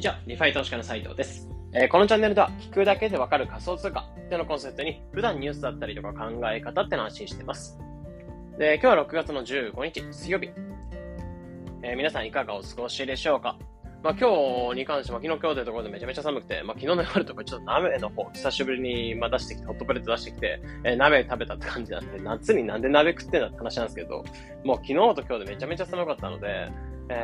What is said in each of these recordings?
にちは、ディファイ投資家の斉藤です。このチャンネルでは聞くだけでわかる仮想通貨ってのコンセプトに普段ニュースだったりとか考え方ってのを発信しています。で、今日は6月の15日水曜日。皆さんいかがお過ごしでしょうか。今日に関しては昨日今日というところでめちゃめちゃ寒くて、昨日の夜とかちょっと鍋の方久しぶりに出してきて、ホットプレート出してきて、鍋食べたって感じなんで、夏になんで鍋食ってんだって話なんですけど、もう昨日と今日でめちゃめちゃ寒かったので、明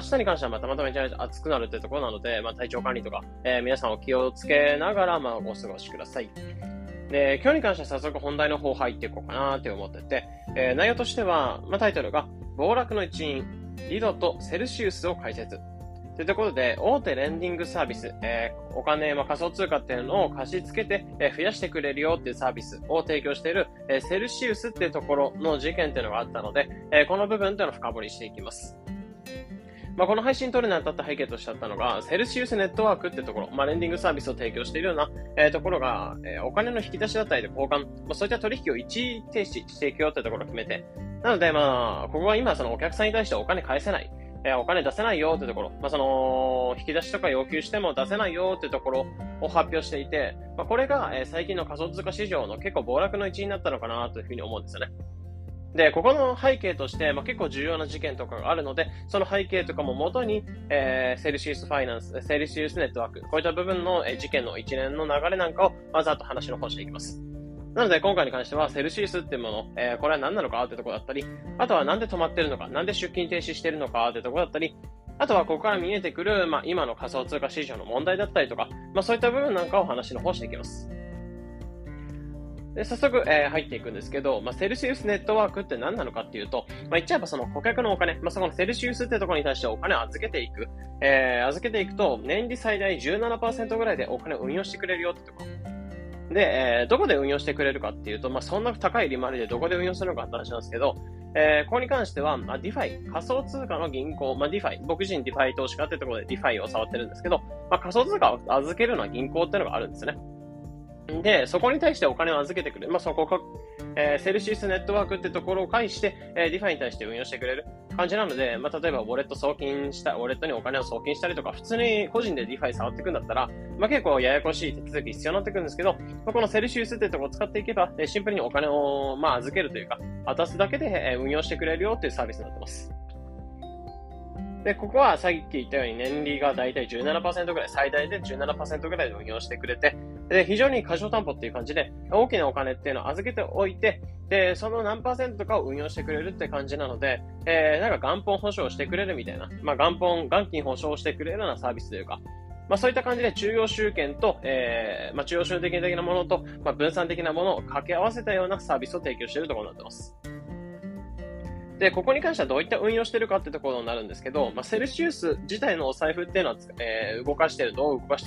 日に関してはたまたまめちゃめちゃ暑くなるというところなので、体調管理とか、皆さんお気をつけながら、お過ごしください。で、今日に関しては早速本題の方入っていこうかなって思ってて、内容としては、タイトルが暴落の一因、リドとセルシウスを解説というところで、大手レンディングサービス、お金、仮想通貨っていうのを貸し付けて、増やしてくれるよっていうサービスを提供している、セルシウスっていうところの事件っていうのがあったので、この部分っていうのを深掘りしていきます。この配信撮るにあたった背景としてあったのが、セルシウスネットワークってところ、レンディングサービスを提供しているような、ところが、お金の引き出しだったりで交換、そういった取引を一時停止していくよってところを決めて、なのでここは今そのお客さんに対してお金返せない、お金出せないよってところ、その引き出しとか要求しても出せないよってところを発表していて、これが、最近の仮想通貨市場の結構暴落の一因になったのかなというふうに思うんですよね。で、ここの背景として、結構重要な事件とかがあるので、その背景とかも元に、セルシウスファイナンス、セルシウスネットワーク、こういった部分の、事件の一連の流れなんかを、ざっと話の方していきます。なので、今回に関しては、セルシウスっていうもの、これは何なのかってところだったり、あとはなんで止まってるのか、なんで出勤停止してるのかってところだったり、あとはここから見えてくる、今の仮想通貨市場の問題だったりとか、そういった部分なんかを話の方していきます。で、早速、入っていくんですけど、セルシウスネットワークって何なのかっていうと、言っちゃえばその顧客のお金、そこのセルシウスってところに対してお金を預けていく、預けていくと年利最大 17% ぐらいでお金を運用してくれるよってところ。で、どこで運用してくれるかっていうと、そんな高い利回りでどこで運用するのかって話なんですけど、ここに関しては、ディファイ、仮想通貨の銀行、ディファイ、僕自身ディファイ投資家ってところでディファイを触ってるんですけど、仮想通貨を預けるのは銀行ってのがあるんですね。で、そこに対してお金を預けてくれる。そこか、セルシウスネットワークってところを介して、ディファイに対して運用してくれる感じなので、例えばウォレットにお金を送金したりとか、普通に個人でディファイ触っていくんだったら、結構ややこしい手続き必要になってくるんですけど、このセルシウスってところを使っていけば、シンプルにお金を、預けるというか、渡すだけで、運用してくれるよっていうサービスになってます。で、ここはさっき言ったように年利がだいたい 17% ぐらい、最大で 17% ぐらいで運用してくれて、で、非常に過剰担保っていう感じで、大きなお金っていうのを預けておいて、で、その何%とかを運用してくれるって感じなので、なんか元本保証してくれるみたいな、元金保証してくれるようなサービスというか、そういった感じで中央集権と、中央集権的なものと、分散的なものを掛け合わせたようなサービスを提供しているところになってます。で、ここに関してはどういった運用してるかってところになるんですけど、セルシウス自体のお財布っていうのは、どう動かして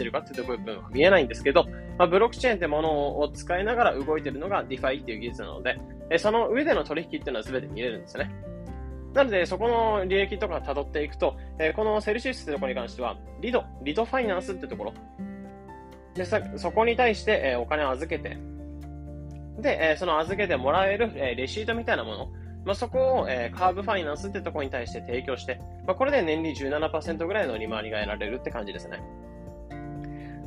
るかっていう部分は見えないんですけど、ブロックチェーンってものを使いながら動いてるのが DeFi っていう技術なので、その上での取引っていうのは全て見れるんですね。なので、そこの利益とか辿っていくと、このセルシウスってところに関しては、リドファイナンスってところ。で、そこに対して、お金を預けて、で、その預けてもらえる、レシートみたいなもの、そこを、カーブファイナンスってところに対して提供して、これで年利 17% ぐらいの利回りが得られるって感じですね。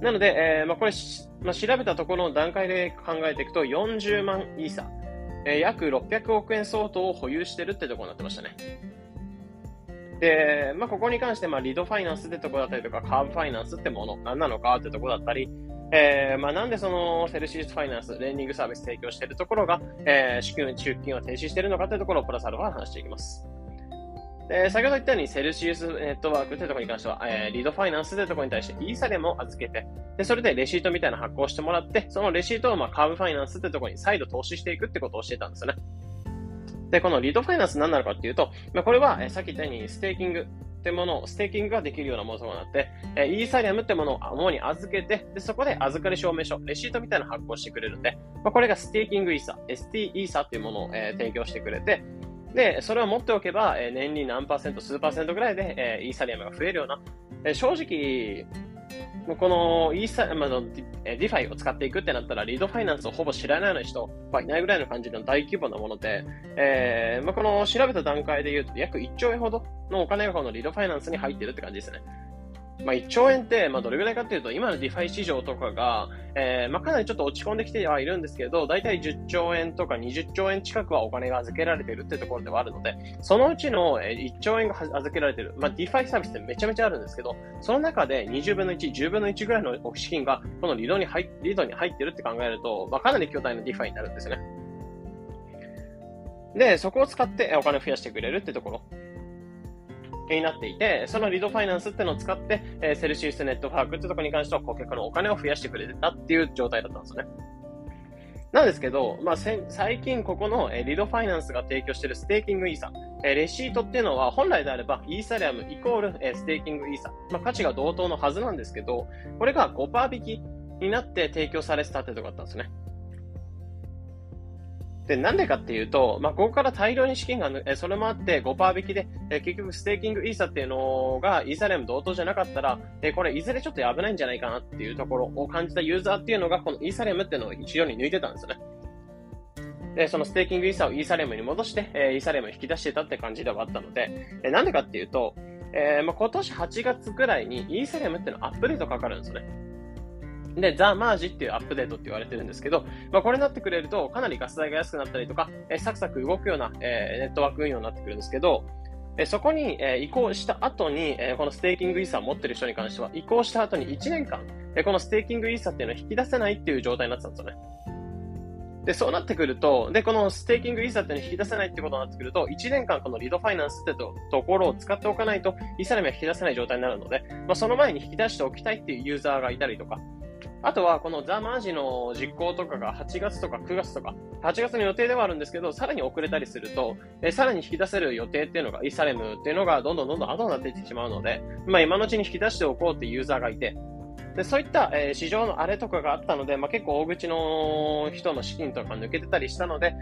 なので、これ、調べたところの段階で考えていくと40万イーサ、約600億円相当を保有してるってところになってましたね。で、ここに関して、リドファイナンスってところだったりとか、カーブファイナンスってもの、何なのかってところだったり、なんでそのセルシウスファイナンス、レンディングサービス提供しているところが、出勤を停止しているのかというところをプラスアルファ話していきます。で、先ほど言ったようにセルシウスネットワークというところに関しては、リドファイナンスというところに対してイーサレムを預けて、で、それでレシートみたいな発行をしてもらって、そのレシートをカーブファイナンスというところに再度投資していくってことをしてたんですよね。で、このリドファイナンス何なのかっていうと、これは、さっき言ったようにステーキングができるようなものとなって、イーサリアムってものを主に預けて、で、そこで預かり証明書、レシートみたいなのを発行してくれるんで、これがステーキングイーサ、ST イーサっていうものを、提供してくれて、で、それを持っておけば、年利何パーセント、数パーセントぐらいで、イーサリアムが増えるような、正直、このイーサリアムのディファイを使っていくってなったら、リードファイナンスをほぼ知らないような人はいないぐらいの感じの大規模なもので、この調べた段階で言うと約1兆円ほどのお金がこのリードファイナンスに入っているって感じですね。1兆円って、どれぐらいかというと、今のディファイ市場とかが、かなりちょっと落ち込んできてはいるんですけど、だいたい10兆円とか20兆円近くはお金が預けられているってところではあるので、そのうちの1兆円が預けられている、ディファイサービスってめちゃめちゃあるんですけど、その中で20分の1、10分の1ぐらいの資金がこのリドに入っているって考えると、かなり巨大なディファイになるんですよね。で、そこを使ってお金を増やしてくれるってところになっていて、そのリドファイナンスってのを使って、セルシウスネットワークってところに関しては顧客のお金を増やしてくれてたっていう状態だったんですよね。なんですけど、最近ここのリドファイナンスが提供しているステーキングイーサ、レシートっていうのは本来であればイーサリアムイコールステーキングイーサ、価値が同等のはずなんですけど、これが 5% 引きになって提供されてたってところだったんですね。で、なんでかっていうと、ここから大量に資金が、それもあって 5% 引きで、結局ステーキングイーサっていうのがイーサリアム同等じゃなかったら、これいずれちょっと危ないんじゃないかなっていうところを感じたユーザーっていうのが、このイーサリアムっていうのを一様に抜いてたんですよね。で、そのステーキングイーサをイーサリアムに戻して、イーサリアムを引き出してたって感じではあったので、なんでかっていうと、今年8月くらいにイーサリアムっていうのアップデートかかるんですよね。で、The Merge っていうアップデートって言われてるんですけど、これになってくれるとかなりガス代が安くなったりとか、サクサク動くような、ネットワーク運用になってくるんですけど、そこに、移行した後に、このステーキングイーサを持ってる人に関しては、移行した後に1年間、このステーキングイーサっていうのを引き出せないっていう状態になってたんですよね。で、そうなってくると、このステーキングイーサっていうのを引き出せないってことになってくると、1年間このリドファイナンスってところを使っておかないと、イーサリアムは引き出せない状態になるので、その前に引き出しておきたいっていうユーザーがいたりとか、あとはこのザ・マージの実行とかが8月とか9月とか8月の予定ではあるんですけど、さらに遅れたりすると、さらに引き出せる予定っていうのがイーサレムっていうのがどんどん後になっていってしまうので、今のうちに引き出しておこうっていうユーザーがいて、でそういった、市場の荒れとかがあったので、結構大口の人の資金とか抜けてたりしたので、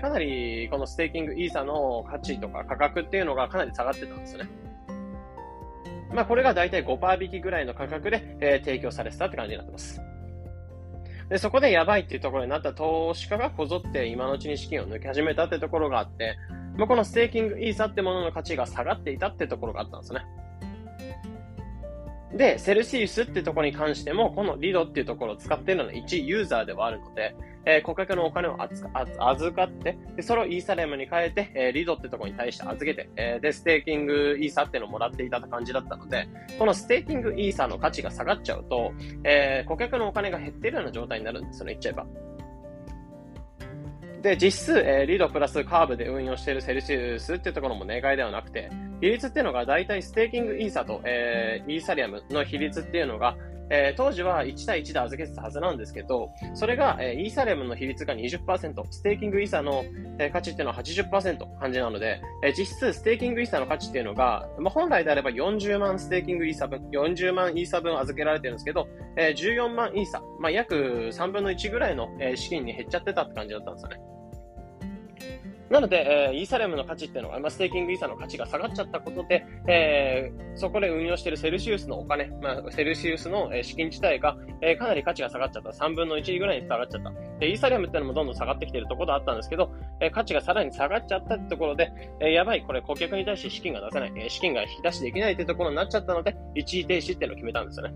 かなりこのステーキングイーサの価値とか価格っていうのがかなり下がってたんですよね。これがだいたい 5% 引きぐらいの価格で、提供されてたって感じになってます。で、そこでやばいっていうところになった投資家がこぞって今のうちに資金を抜き始めたってところがあって、このステーキングイーサってものの価値が下がっていたってところがあったんですね。で、セルシウスってところに関しても、このリドっていうところを使っているのは一ユーザーではあるので、顧客のお金を預かって、でそれをイーサリアムに変えて、リドってところに対して預けて、で、ステーキングイーサっていうのをもらっていた感じだったので、このステーキングイーサの価値が下がっちゃうと、顧客のお金が減っているような状態になるんですよね、言っちゃえば。で、実質、リドプラスカーブで運用しているセルシウスってところも例外ではなくて、比率っていうのがだいたいステーキングイーサと、イーサリアムの比率っていうのが、当時は1対1で預けてたはずなんですけど、それが、イーサリアムの比率が 20%、ステーキングイーサの、価値っていうのは 80% 感じなので、実質ステーキングイーサの価値っていうのが、本来であれば40万ステーキングイーサ分、40万イーサ分預けられてるんですけど、14万イーサ、約3分の1ぐらいの、資金に減っちゃってたって感じだったんですよね。なので、イーサリアムの価値っていうのが、ステーキングイーサの価値が下がっちゃったことで、そこで運用しているセルシウスのお金、セルシウスの資金自体が、かなり価値が下がっちゃった。3分の1ぐらいに下がっちゃった。で、イーサリアムっていうのもどんどん下がってきているところだったんですけど、価値がさらに下がっちゃったってところで、やばい、これ顧客に対して資金が出せない、資金が引き出しできないってところになっちゃったので、一時停止っていうのを決めたんですよね。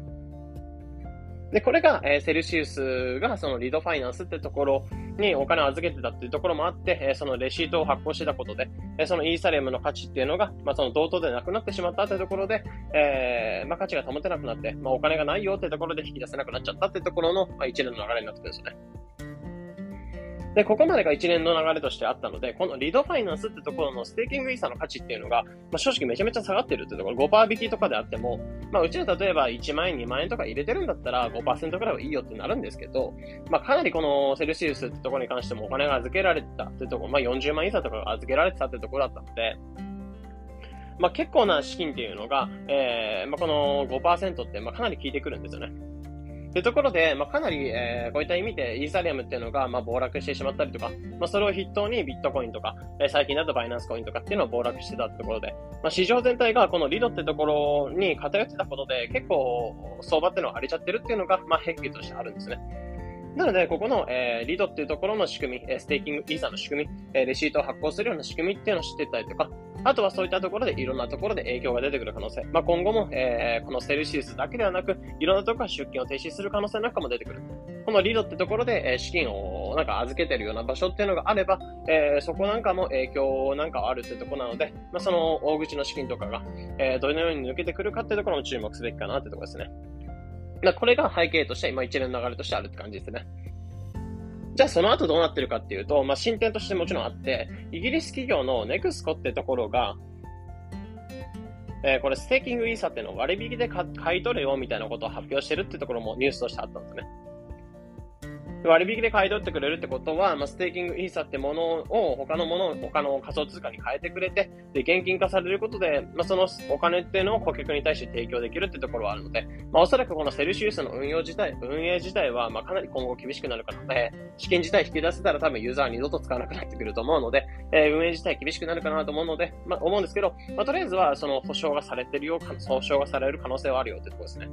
で、これが、セルシウスがそのリドファイナンスってところにお金を預けてたっていうところもあって、そのレシートを発行してたことで、そのイーサリアムの価値っていうのが、その同等でなくなってしまったってところで、価値が保てなくなって、お金がないよってところで引き出せなくなっちゃったってところの、一連の流れになってくるんですよね。で、ここまでが一連の流れとしてあったので、このリドファイナンスってところのステーキングイーサの価値っていうのが、正直めちゃめちゃ下がってるってところ、5% 引きとかであっても、うちは例えば1万円、2万円とか入れてるんだったら 5% くらいはいいよってなるんですけど、かなりこのセルシウスってところに関してもお金が預けられてたってところ、40万イーサとかが預けられてたってところだったので、結構な資金っていうのが、この 5% ってかなり効いてくるんですよね。というところで、かなり、こういった意味でイーサリアムっていうのが、暴落してしまったりとか、それを筆頭にビットコインとか、最近だとバイナンスコインとかっていうのを暴落してたところで、市場全体がこのリドってところに偏ってたことで、結構相場っていうのは荒れちゃってるっていうのが、変化としてあるんですね。なので、ここの、リドっていうところの仕組み、ステーキングイーサの仕組み、レシートを発行するような仕組みっていうのを知ってたりとか、あとはそういったところでいろんなところで影響が出てくる可能性、今後も、このセルシウスだけではなくいろんなところが出金を停止する可能性なんかも出てくる。このリドってところで資金を預けてるような場所っていうのがあれば、そこなんかも影響なんかあるってところなので、その大口の資金とかが、どのように抜けてくるかってところも注目すべきかなってところですね。これが背景として今一連の流れとしてあるって感じですね。じゃあその後どうなってるかっていうと、進展としてもちろんあって、イギリス企業のネクスコってところが、これステーキングイーサってのを割引で買い取れよみたいなことを発表してるってところもニュースとしてあったんですね。割引で買い取ってくれるってことは、ステーキングイーサってものを他の仮想通貨に変えてくれて、で現金化されることで、そのお金っていうのを顧客に対して提供できるってところはあるので、おそらくこのセルシウスの運営自体は、かなり今後厳しくなるかなので、資金自体引き出せたら多分ユーザーは二度と使わなくなってくると思うので、運営自体厳しくなるかなと思うので、思うんですけど、とりあえずはその保証がされる可能性はあるよってところですね。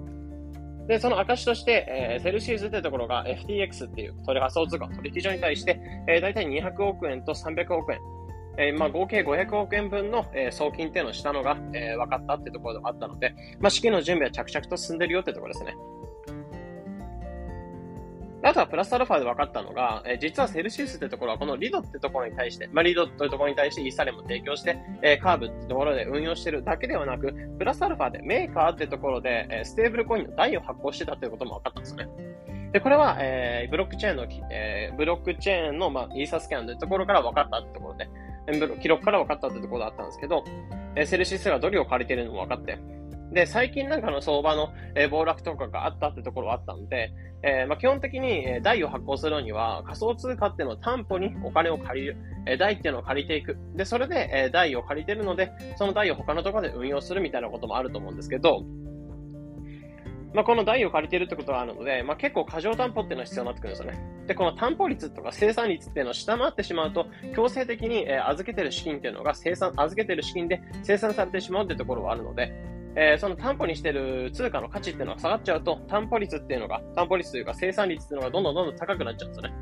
で、その証として、セルシーズというところが FTX っていう仮想通貨取引所に対して、大体200億円と300億円、合計500億円分の、送金っていうのをしたのが、分かったってところがあったので、資金の準備は着々と進んでるよってところですね。あとはプラスアルファで分かったのが、実はセルシウスってところはこのリドってところに対して、リドというところに対してイーサレムを提供して、カーブってところで運用してるだけではなく、プラスアルファでメーカーってところで、ステーブルコインの代を発行してたということも分かったんですよね。で、これは、ブロックチェーンの、イーサスキャンというところから分かったってところで、記録から分かったってところだったんですけど、セルシウスがドルを借りてるのも分かって、で、最近なんかの相場の暴落とかがあったってところはあったので、基本的に代を発行するには仮想通貨っていうのを担保にお金を借りる、代っていうのを借りていく。で、それで代を借りてるので、その代を他のところで運用するみたいなこともあると思うんですけど、この代を借りてるってことがあるので、結構過剰担保っていうのは必要になってくるんですよね。で、この担保率とか生産率っていうのを下回ってしまうと、強制的に預けてる資金っていうのが預けてる資金で生産されてしまうってところはあるので、その担保にしてる通貨の価値っていうのが下がっちゃうと、担保率というか生産率っていうのがどんどん高くなっちゃうんですよね。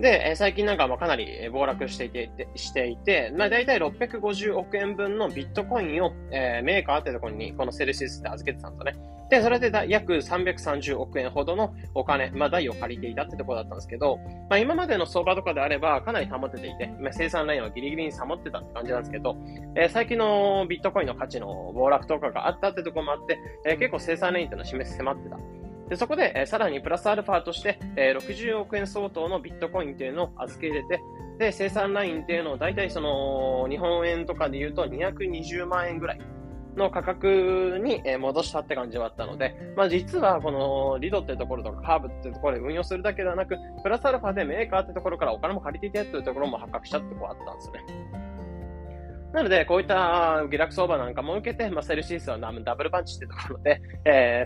で、最近なんかかなり暴落していて、だいたい650億円分のビットコインを、メーカーってところにこのセルシウスで預けてたんですよね。で、それで約330億円ほどのお金、代を借りていたってところだったんですけど、今までの相場とかであればかなり保てていて、生産ラインはギリギリに保ってたって感じなんですけど、最近のビットコインの価値の暴落とかがあったってところもあって、結構生産ラインっていうのは迫ってた。で、そこで、さらにプラスアルファとして、60億円相当のビットコインというのを預け入れて、で、生産ラインというのをだいたいその日本円とかで言うと220万円ぐらいの価格に戻したって感じはあったので、実はこのリドってところとかカーブってところで運用するだけではなく、プラスアルファでメーカーってところからお金も借りていてというところも発覚したってことがあったんですよね。なので、こういった下落相場なんかも受けて、セルシウスはダブルパンチってところで、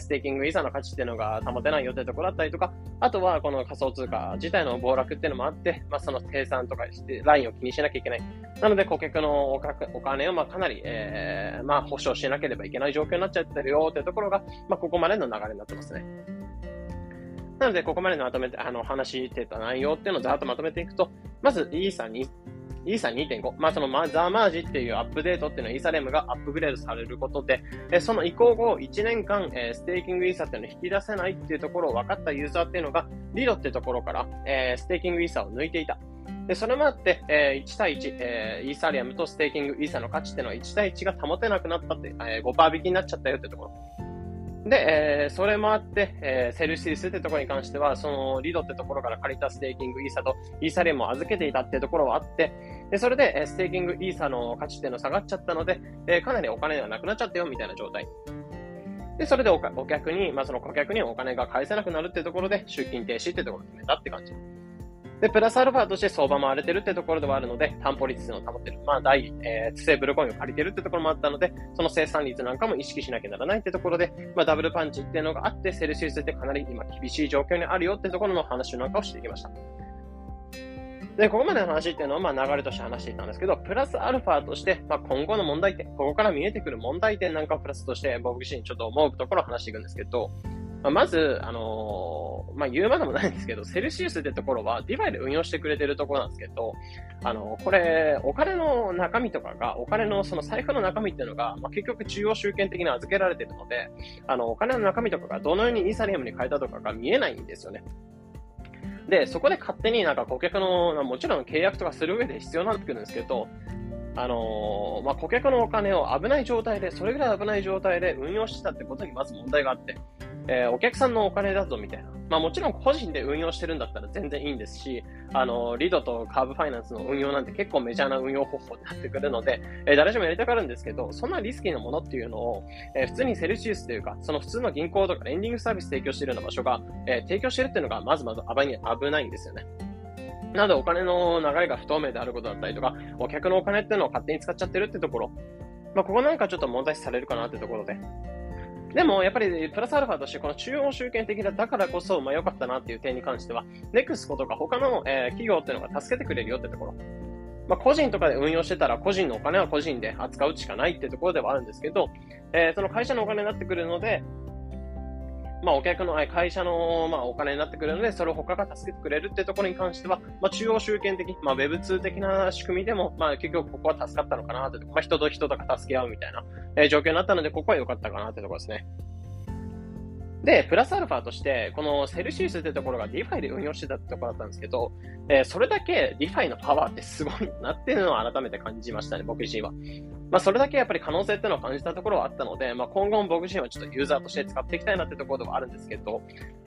ステーキングイーサの価値っていうのが保てないよってところだったりとか、あとはこの仮想通貨自体の暴落っていうのもあって、その生産とかラインを気にしなきゃいけない。なので、顧客のお金をかなり、保証しなければいけない状況になっちゃってるよっていうところが、ここまでの流れになってますね。なので、ここまでの話してた内容っていうのをざーっとまとめていくと、まずイーサ 2.5、そのザ・マージっていうアップデートっていうのはイーサレムがアップグレードされることで、その移行後1年間、ステーキングイーサっていうのを引き出せないっていうところを分かったユーザーっていうのが、リドってところから、ステーキングイーサを抜いていた。で、それもあって、1対1、イーサリアムとステーキングイーサの価値っていうのは1対1が保てなくなったって、5% 引きになっちゃったよってところ。で、それもあって、セルシウスってところに関しては、そのリドってところから借りたステーキングイーサとイーサリアムを預けていたってところはあって、で、それで、ステーキングイーサの価値っていうの下がっちゃったので、かなりお金ではなくなっちゃったよみたいな状態。で、それで顧客にお金が返せなくなるってところで、出金停止ってところを決めたって感じ。で、プラスアルファとして相場も荒れてるってところではあるので、担保率を保ってる。ステーブルコインを借りてるってところもあったので、その生産率なんかも意識しなきゃならないってところで、ダブルパンチっていうのがあって、セルシウスってかなり今厳しい状況にあるよってところの話なんかをしていきました。で、ここまでの話っていうのは、流れとして話していたんですけど、プラスアルファとして、今後の問題点、ここから見えてくる問題点なんかをプラスとして、僕自身ちょっと思うところを話していくんですけど、まず、まあ、言うまでもないんですけど、セルシウスってところはディファイで運用してくれてるところなんですけど、これお金の中身とかが、お金のその財布の中身っていうのが、まあ、結局中央集権的に預けられてるので、お金の中身とかがどのようにイーサリアムに変えたとかが見えないんですよね。で、そこで勝手になんか顧客の、もちろん契約とかする上で必要になってくるんですけど、まあ、顧客のお金を危ない状態で、それぐらい危ない状態で運用してたってことにまず問題があって、お客さんのお金だぞみたいな。まあ、もちろん個人で運用してるんだったら全然いいんですし、リドとカーブファイナンスの運用なんて結構メジャーな運用方法になってくるので、誰しもやりたがるんですけど、そんなリスキーなものっていうのを、普通にセルシウスというか、その普通の銀行とかレンディングサービス提供しているような場所が、提供しているっていうのがまずまず危ないんですよね。なのでお金の流れが不透明であることだったりとか、お客のお金っていうのを勝手に使っちゃってるってところ、まあ、ここなんかちょっと問題視されるかなってところで、でもやっぱりプラスアルファとしてこの中央集権的だからこそ、まあ、良かったなっていう点に関しては、ネクスコとか他の、企業っていうのが助けてくれるよってところ、まあ、個人とかで運用してたら個人のお金は個人で扱うしかないってところではあるんですけど、その会社のお金になってくるので、まあ、お客の会社の、まあ、お金になってくるので、それを他が助けてくれるってところに関しては、まあ、中央集権的、まあ、Web2 的な仕組みでも、まあ、結局ここは助かったのかなって、まあ、人と人とか助け合うみたいな、状況になったので、ここは良かったかなってところですね。で、プラスアルファとして、このセルシウスってところが DeFi で運用してたってところだったんですけど、それだけ DeFi のパワーってすごいなっていうのを改めて感じましたね、僕自身は。まあ、それだけやっぱり可能性っていうのを感じたところはあったので、まあ、今後も僕自身はちょっとユーザーとして使っていきたいなってところではあるんですけど、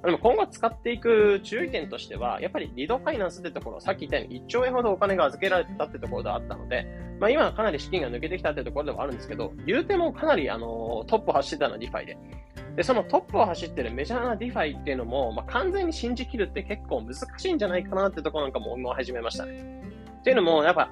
でも今後使っていく注意点としては、やっぱりリドファイナンスってところ、さっき言ったように1兆円ほどお金が預けられてたってところであったので、まあ、今はかなり資金が抜けてきたってところではあるんですけど、言うてもかなりトップを走ってたのは DeFi で。で、そのトップを走ってるメジャーなディファイっていうのも、まあ、完全に信じきるって結構難しいんじゃないかなってところなんかも思い始めましたね。っていうのも、やっぱ、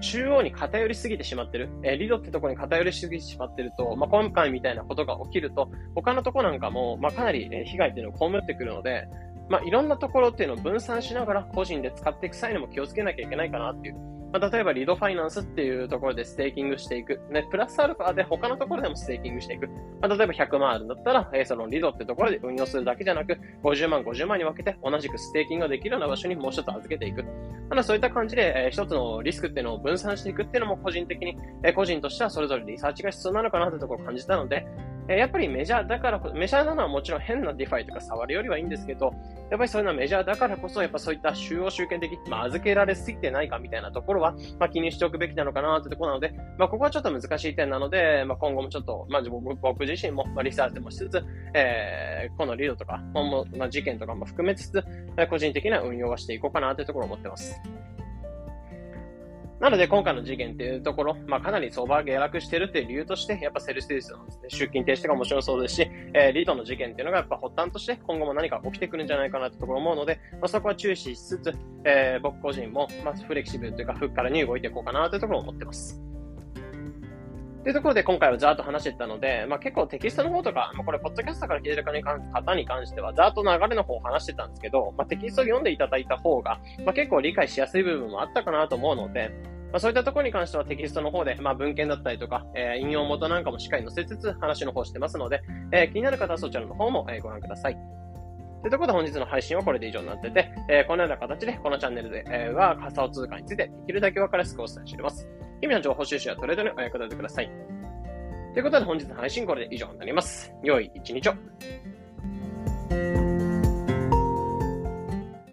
中央に偏りすぎてしまってる。リドってところに偏りすぎてしまってると、まあ、今回みたいなことが起きると、他のところなんかも、まあ、かなり被害っていうのを被ってくるので、まあ、いろんなところっていうのを分散しながら個人で使っていく際にも気をつけなきゃいけないかなっていう。まあ、例えばリドファイナンスっていうところでステーキングしていく、ね、プラスアルファで他のところでもステーキングしていく、まあ、例えば100万あるんだったら、そのリドってところで運用するだけじゃなく50万50万に分けて同じくステーキングができるような場所にもう一つ預けていく、まあ、そういった感じで、一つのリスクっていうのを分散していくっていうのも個人的に、個人としてはそれぞれリサーチが必要なのかなってところを感じたので、やっぱりメジャーだから、メジャーなのはもちろん変なディファイとか触るよりはいいんですけど、やっぱりそういうのはメジャーだからこそ、やっぱそういった中央集権的、まあ、預けられすぎてないかみたいなところは、まあ、気にしておくべきなのかなってところなので、まあ、ここはちょっと難しい点なので、まあ、今後もちょっと、まあ、僕自身も、まあ、リサーチもしつつ、このリードとか、まあ、事件とかも含めつつ、個人的な運用はしていこうかなってところを思ってます。なので今回の事件っていうところ、まあ、かなり相場が下落してるっていう理由として、やっぱセルシウスのですね、出勤停止とかもちろんそうですし、リドの事件っていうのがやっぱ発端として今後も何か起きてくるんじゃないかなってところ思うので、まあ、そこは注視しつつ、僕個人もまずフレキシブルというかフッカラに動いていこうかなというところを思ってます。というところで今回はざーっと話していったので、まあ、結構テキストの方とか、まあ、これポッドキャストから聞いてる方に関してはざーっと流れの方を話してたんですけど、まあ、テキストを読んでいただいた方が、まあ、結構理解しやすい部分もあったかなと思うので、まあ、そういったところに関してはテキストの方で、まあ、文献だったりとか、引用元なんかもしっかり載せつつ話の方してますので、気になる方はそちらの方もご覧ください。というところで本日の配信はこれで以上になってて、このような形でこのチャンネルで、は仮想通貨についてできるだけ分かりやすくお伝えしております。日々の情報収集やトレードにお役立てください。ということで本日の配信はこれで以上になります。良い一日を。